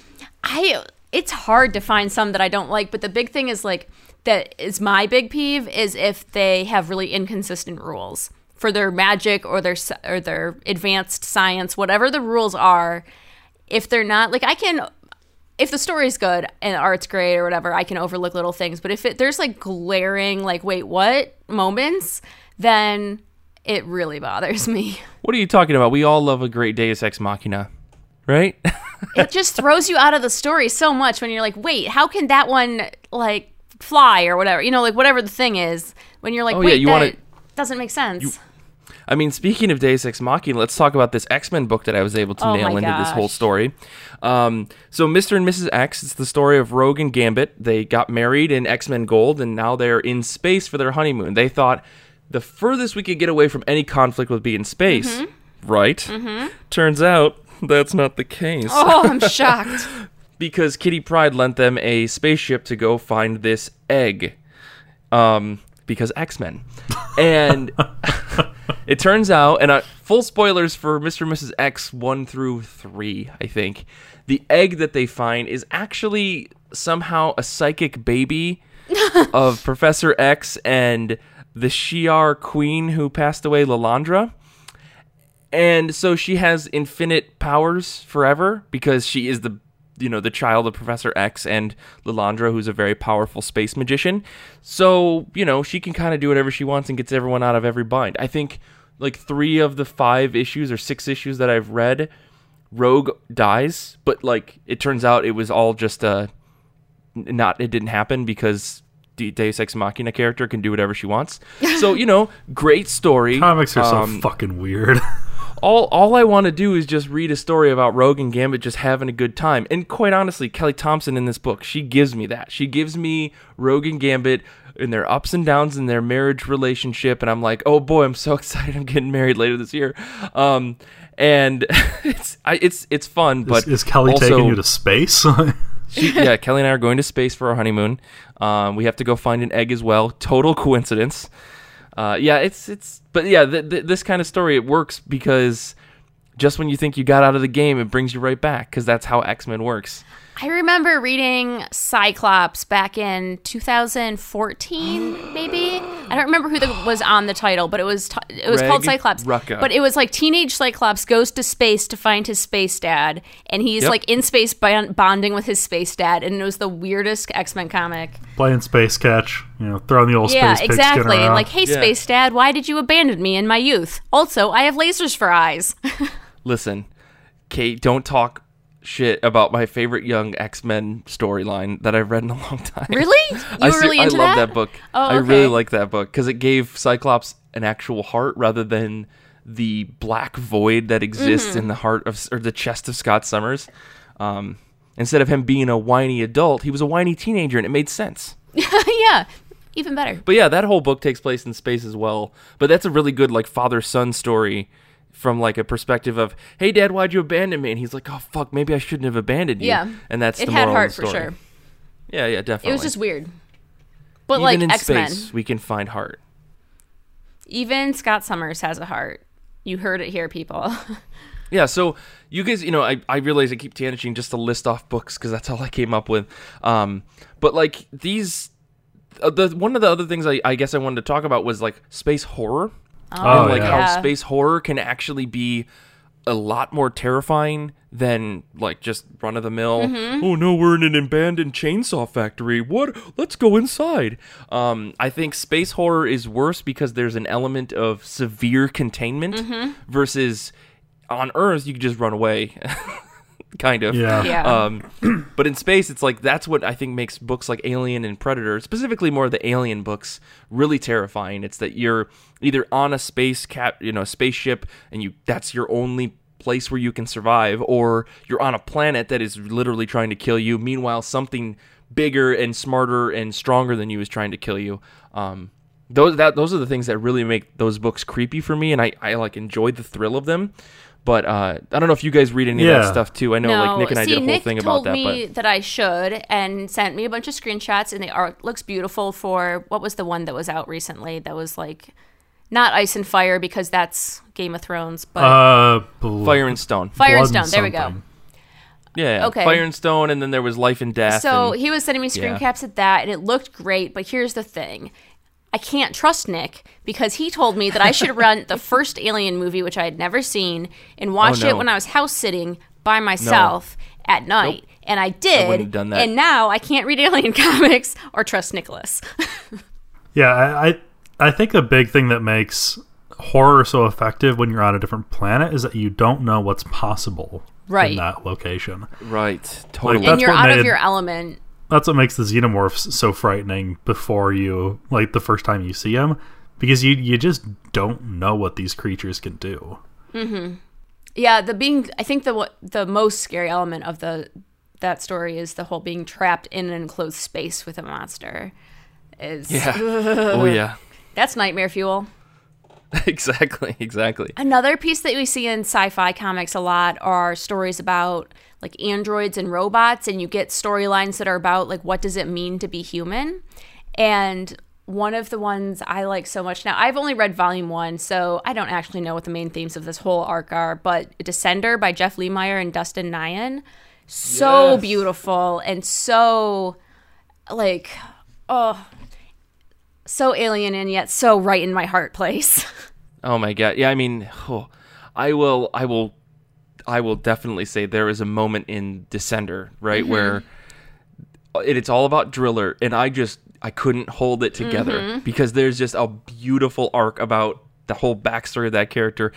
it's hard to find some that I don't like, but the big thing is, like, that is my big peeve, is if they have really inconsistent rules for their magic or their advanced science, whatever the rules are. If they're not, like, if the story's good and the art's great or whatever, I can overlook little things. But if there's like glaring, like, wait, what moments, then it really bothers me. What are you talking about? We all love a great Deus Ex Machina, right? It just throws you out of the story so much when you're like, wait, how can that one like fly or whatever? You know, like whatever the thing is, when you're like, doesn't make sense. I mean, speaking of Deus Ex Machina, let's talk about this X-Men book that I was able to nail into this whole story. So Mr. and Mrs. X, it's the story of Rogue and Gambit. They got married in X-Men Gold, and now they're in space for their honeymoon. They thought the furthest we could get away from any conflict would be in space, right? Mm-hmm. Turns out that's not the case. Oh, I'm shocked. Because Kitty Pryde lent them a spaceship to go find this egg. Because X-Men. And it turns out, and full spoilers for Mr. and Mrs. X 1 through 3, I think, the egg that they find is actually somehow a psychic baby of Professor X and the Shi'ar queen who passed away, Lilandra. And so she has infinite powers forever because she is the child of Professor X and Lilandra, who's a very powerful space magician. So, you know, she can kind of do whatever she wants and gets everyone out of every bind. I think, like, 3 of the 5 issues or 6 issues that I've read, Rogue dies, but, like, it turns out it was all just it didn't happen because the Deus Ex Machina character can do whatever she wants. So, you know, great story. Comics are so fucking weird. All I want to do is just read a story about Rogue and Gambit just having a good time. And quite honestly, Kelly Thompson in this book, she gives me that. She gives me Rogue and Gambit and their ups and downs in their marriage relationship. And I'm like, oh boy, I'm so excited. I'm getting married later this year. And it's fun. But is Kelly also taking you to space? Kelly and I are going to space for our honeymoon. We have to go find an egg as well. Total coincidence. This kind of story, it works because just when you think you got out of the game, it brings you right back, because that's how X-Men works. I remember reading Cyclops back in 2014, maybe. I don't remember who was on the title, but it was called Cyclops. Rucka. But it was like teenage Cyclops goes to space to find his space dad, and he's like in space bonding with his space dad, and it was the weirdest X-Men comic. Playing space catch, you know, throwing the old space pigskin around. Yeah, exactly. Like, hey, space dad, why did you abandon me in my youth? Also, I have lasers for eyes. Listen, Kate, don't talk shit about my favorite young X-Men storyline that I've read in a long time. Really? I love that book. Oh, okay. I really like that book because it gave Cyclops an actual heart rather than the black void that exists in the heart of, or the chest of Scott Summers. Instead of him being a whiny adult, he was a whiny teenager, and it made sense. Yeah. Even better. But yeah, that whole book takes place in space as well. But that's a really good like father-son story. From like a perspective of, hey, Dad, why'd you abandon me? And he's like, oh, fuck, maybe I shouldn't have abandoned you. Yeah. And that's the moral of the story. It had heart for sure. Yeah, definitely. It was just weird. But even like in X-Men, space, we can find heart. Even Scott Summers has a heart. You heard it here, people. Yeah, so you guys, you know, I realize I keep tangenting just to list off books because that's all I came up with. But like these, one of the other things I guess I wanted to talk about was like space horror. Oh, and like how space horror can actually be a lot more terrifying than like just run of the mill. Mm-hmm. Oh no, we're in an abandoned chainsaw factory. What? Let's go inside. I think space horror is worse because there's an element of severe containment versus on Earth you can just run away, kind of. Yeah. But in space, it's like that's what I think makes books like Alien and Predator, specifically more of the Alien books, really terrifying. It's that you're either on a spaceship, and that's your only place where you can survive, or you're on a planet that is literally trying to kill you. Meanwhile, something bigger and smarter and stronger than you is trying to kill you. Those are the things that really make those books creepy for me, and I like enjoyed the thrill of them. But I don't know if you guys read any of that stuff too. I know like Nick and I did a whole thing about that. Nick told me that I should and sent me a bunch of screenshots, and the art looks beautiful for what was the one that was out recently that was like not Ice and Fire because that's Game of Thrones, but Fire and Stone. Fire and Stone. There we go. Yeah. Okay. Fire and Stone, and then there was Life and Death. So he was sending me screen caps of that, and it looked great. But here's the thing. I can't trust Nick because he told me that I should rent the first Alien movie, which I had never seen, and watch it when I was house sitting by myself at night. Nope. And I did. I wouldn't have done that. And now I can't read Alien comics or trust Nicholas. Yeah, I think the big thing that makes horror so effective when you're on a different planet is that you don't know what's possible in that location. Right. Totally. Like, and you're out of your element. That's what makes the xenomorphs so frightening before you, like the first time you see them, because you just don't know what these creatures can do. Mm-hmm. Yeah, I think the most scary element of that story is the whole being trapped in an enclosed space with a monster. Oh yeah, that's nightmare fuel. Exactly. Another piece that we see in sci-fi comics a lot are stories about like androids and robots, and you get storylines that are about like what does it mean to be human. And one of the ones I like so much now, I've only read volume 1, so I don't actually know what the main themes of this whole arc are, but Descender by Jeff Lemire and Dustin Nguyen, so beautiful and so like so alien and yet so right in my heart place. Oh my god. Yeah, I mean, I will definitely say there is a moment in Descender, right, where it's all about Driller, and I couldn't hold it together because there's just a beautiful arc about the whole backstory of that character.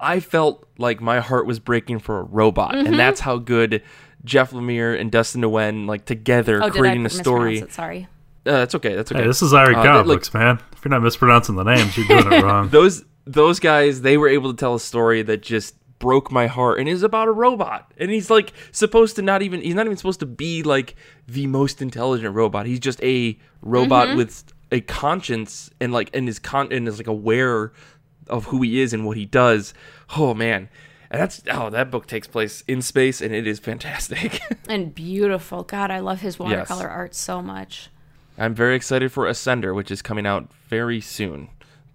I felt like my heart was breaking for a robot, and that's how good Jeff Lemire and Dustin Nguyen, like together, creating the story. It? Sorry. That's okay. That's okay. Hey, this is iRead comic books, man. If you're not mispronouncing the names, you're doing it wrong. Those guys, they were able to tell a story that just broke my heart, and is about a robot, and he's like supposed to he's not even supposed to be like the most intelligent robot. He's just a robot with a conscience, and like and is like aware of who he is and what he does. Oh man. And that book takes place in space, and it is fantastic. And beautiful. God, I love his watercolor art so much. I'm very excited for Ascender, which is coming out very soon.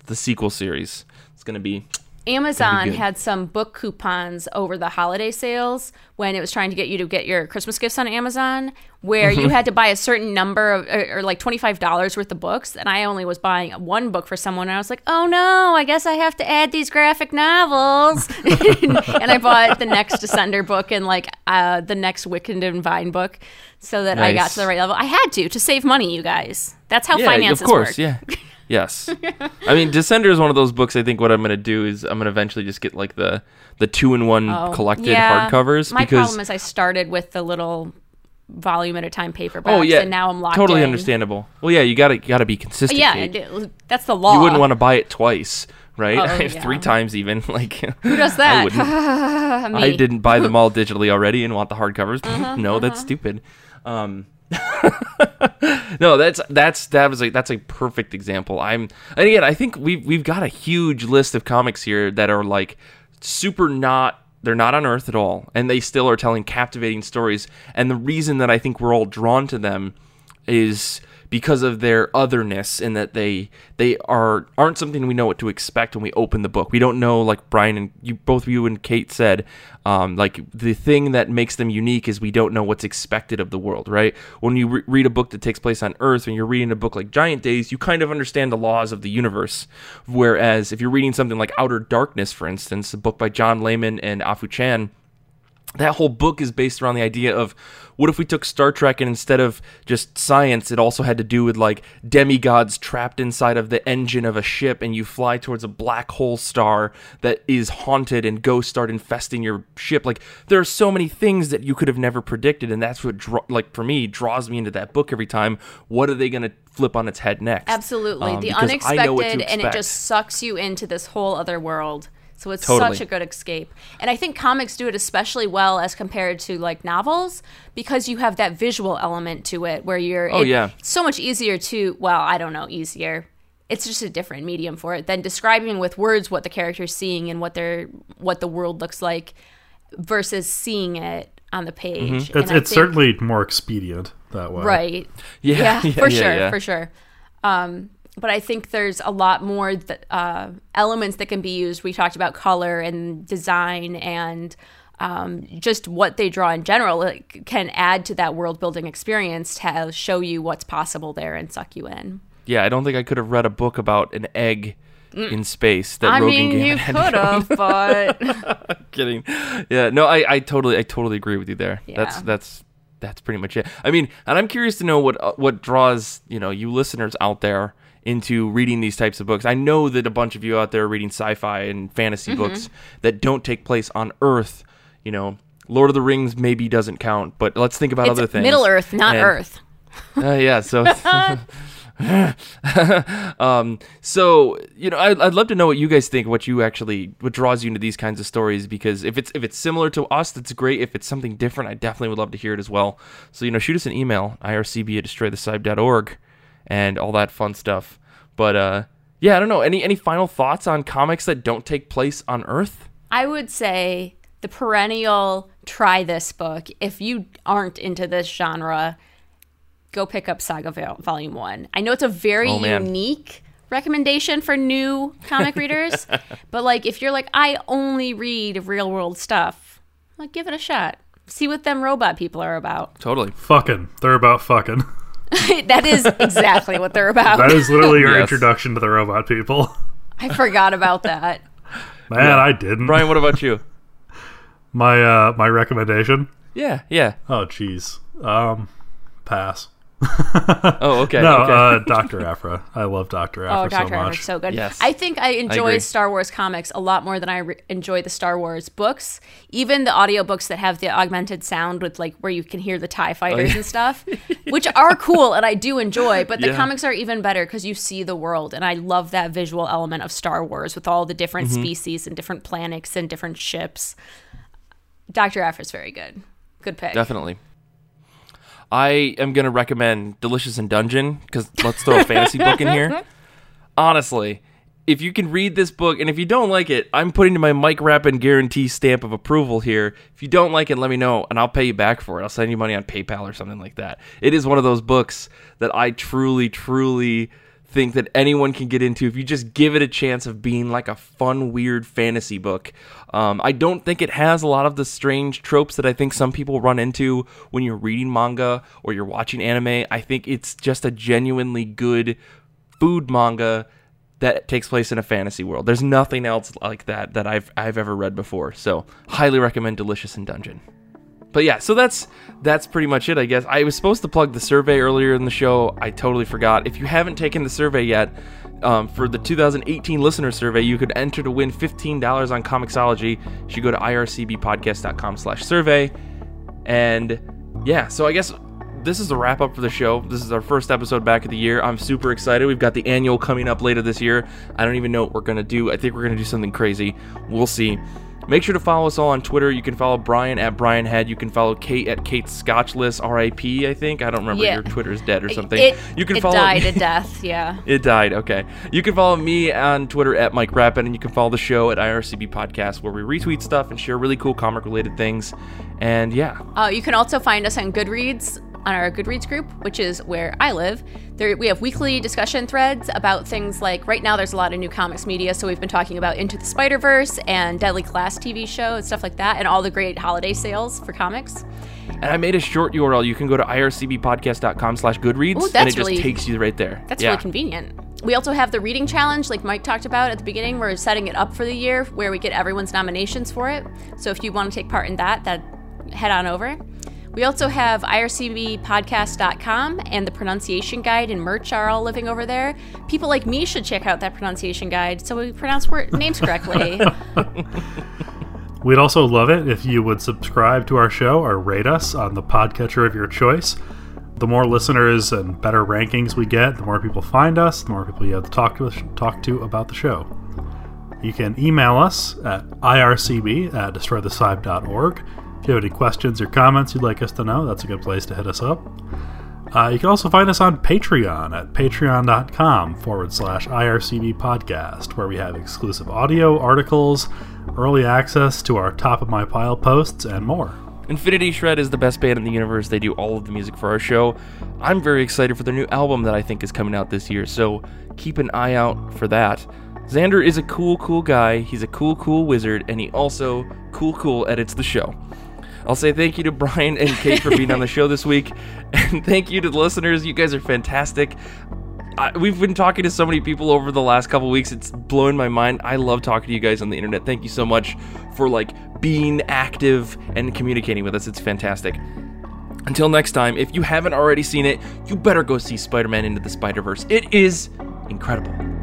The sequel series. It's going to be Amazon had some book coupons over the holiday sales when it was trying to get you to get your Christmas gifts on Amazon, where you had to buy a certain number of, or like $25 worth of books. And I only was buying one book for someone. And I was like, oh no, I guess I have to add these graphic novels. And I bought the next Descender book and like the next Wickenden Vine book so that I got to the right level. I had to save money, you guys. That's how finances work. Of course, Yes. I mean, Descender is one of those books. I think what I'm going to do is I'm going to eventually just get like the 2-in-1 collected hardcovers. My problem is I started with the little volume at a time paperback, and now I'm locked in. Totally understandable. Well, yeah, you gotta be consistent. Yeah, that's the law. You wouldn't want to buy it twice, right? Oh, 3 times even. Like, who does that? I wouldn't. I didn't buy them all digitally already and want the hardcovers. That's stupid. No, that's a perfect example. And again, I think we've got a huge list of comics here that are like super they're not on Earth at all, and they still are telling captivating stories. And the reason that I think we're all drawn to them is because of their otherness, in that they aren't something we know what to expect when we open the book. We don't know, like Brian and you, both of you and Kate said, like the thing that makes them unique is we don't know what's expected of the world, right? When you read a book that takes place on Earth, when you're reading a book like Giant Days, you kind of understand the laws of the universe. Whereas if you're reading something like Outer Darkness, for instance, a book by John Layman and Afu Chan, that whole book is based around the idea of, what if we took Star Trek and instead of just science, it also had to do with like demigods trapped inside of the engine of a ship, and you fly towards a black hole star that is haunted and ghosts start infesting your ship. Like, there are so many things that you could have never predicted, and that's what, draws me into that book every time. What are they going to flip on its head next? Absolutely. The unexpected, and it just sucks you into this whole other world. So it's totally such a good escape. And I think comics do it especially well as compared to like novels, because you have that visual element to it where you're it's so much easier to, it's just a different medium for it than describing with words what the character's seeing and what the world looks like versus seeing it on the page. Mm-hmm. It's certainly more expedient that way. Right. Yeah, for sure. But I think there's a lot more elements that can be used. We talked about color and design and just what they draw in general. It can add to that world-building experience to show you what's possible there and suck you in. Yeah, I don't think I could have read a book about an egg in space that Rogan Gammon had. I mean, you could have, but... Kidding. Yeah, no, I totally agree with you there. Yeah. That's pretty much it. I mean, and I'm curious to know what draws, you listeners out there into reading these types of books. I know that a bunch of you out there are reading sci-fi and fantasy books that don't take place on Earth. Lord of the Rings maybe doesn't count, but let's think about other things. Middle Earth, not Earth. I'd love to know what you guys think. What draws you into these kinds of stories? Because if it's similar to us, that's great. If it's something different, I definitely would love to hear it as well. So shoot us an email, ircb@destroythecybe.org. and all that fun stuff. But I don't know. Any final thoughts on comics that don't take place on Earth? I would say the perennial try this book. If you aren't into this genre, go pick up Saga Volume 1. I know it's a very unique recommendation for new comic readers, but if you're I only read real world stuff, give it a shot. See what them robot people are about. Totally. Fucking. They're about fucking. That is exactly what they're about. That is literally your introduction to the robot people. I forgot about that. Man, yeah. I didn't. Brian, what about you? My my recommendation? Yeah. Oh, jeez. Pass. Oh, okay. No, okay. Dr. Aphra. I love Dr. Aphra so much. Oh, Dr. Aphra's so good. Yes. I think I enjoy Star Wars comics a lot more than I enjoy the Star Wars books. Even the audiobooks that have the augmented sound with where you can hear the TIE fighters and stuff, which are cool and I do enjoy, but the comics are even better because you see the world, and I love that visual element of Star Wars with all the different species and different planets and different ships. Dr. Aphra's very good. Good pick. Definitely. I am going to recommend Delicious in Dungeon, because let's throw a fantasy book in here. Honestly, if you can read this book, and if you don't like it, I'm putting my Mike Rappin guarantee stamp of approval here. If you don't like it, let me know, and I'll pay you back for it. I'll send you money on PayPal or something like that. It is one of those books that I truly, truly think that anyone can get into if you just give it a chance of being a fun, weird fantasy book. I don't think it has a lot of the strange tropes that I think some people run into when you're reading manga or you're watching anime. I think it's just a genuinely good food manga that takes place in a fantasy world. There's nothing else like that I've ever read before. So highly recommend Delicious in Dungeon. But yeah, so that's pretty much it, I guess. I was supposed to plug the survey earlier in the show. I totally forgot. If you haven't taken the survey yet, for the 2018 listener survey, you could enter to win $15 on comiXology. You should go to ircbpodcast.com/survey. And yeah, so I guess this is a wrap up for the show. This is our first episode back of the year. I'm super excited. We've got the annual coming up later this year. I don't even know what we're going to do. I think we're going to do something crazy. We'll see. Make sure to follow us all on Twitter. You can follow Brian at BrianHead. You can follow Kate at Kate Scotchless, R.I.P., I think. I don't remember. Your Twitter's dead or something. It died to death, yeah. It died, okay. You can follow me on Twitter at Mike Rappin, and you can follow the show at IRCB Podcast, where we retweet stuff and share really cool comic-related things. And, yeah. You can also find us on Goodreads. on our Goodreads group, which is where I live. There, we have weekly discussion threads about things like, right now there's a lot of new comics media, so we've been talking about Into the Spider-Verse and Deadly Class TV show and stuff like that, and all the great holiday sales for comics. And I made a short URL. You can go to ircbpodcast.com/Goodreads, and it just takes you right there. That's really convenient. We also have the reading challenge, like Mike talked about at the beginning. We're setting it up for the year where we get everyone's nominations for it. So if you want to take part in that, head on over. We also have ircbpodcast.com, and the pronunciation guide and merch are all living over there. People like me should check out that pronunciation guide so we pronounce names correctly. We'd also love it if you would subscribe to our show or rate us on the podcatcher of your choice. The more listeners and better rankings we get, the more people find us, the more people you have to talk to about the show. You can email us at ircb@destroythecybe.org. If you have any questions or comments you'd like us to know, that's a good place to hit us up. You can also find us on Patreon at patreon.com/ircbpodcast, where we have exclusive audio, articles, early access to our Top of My Pile posts, and more. Infinity Shred is the best band in the universe. They do all of the music for our show. I'm very excited for their new album that I think is coming out this year, so keep an eye out for that. Xander is a cool, cool guy. He's a cool, cool wizard, and he also cool edits the show. I'll say thank you to Brian and Kate for being on the show this week, and thank you to the listeners. You guys are fantastic. We've been talking to so many people over the last couple weeks. It's blowing my mind. I love talking to you guys on the internet. Thank you so much for being active and communicating with us. It's fantastic. Until next time, if you haven't already seen it, you better go see Spider-Man Into the Spider-Verse. It is incredible.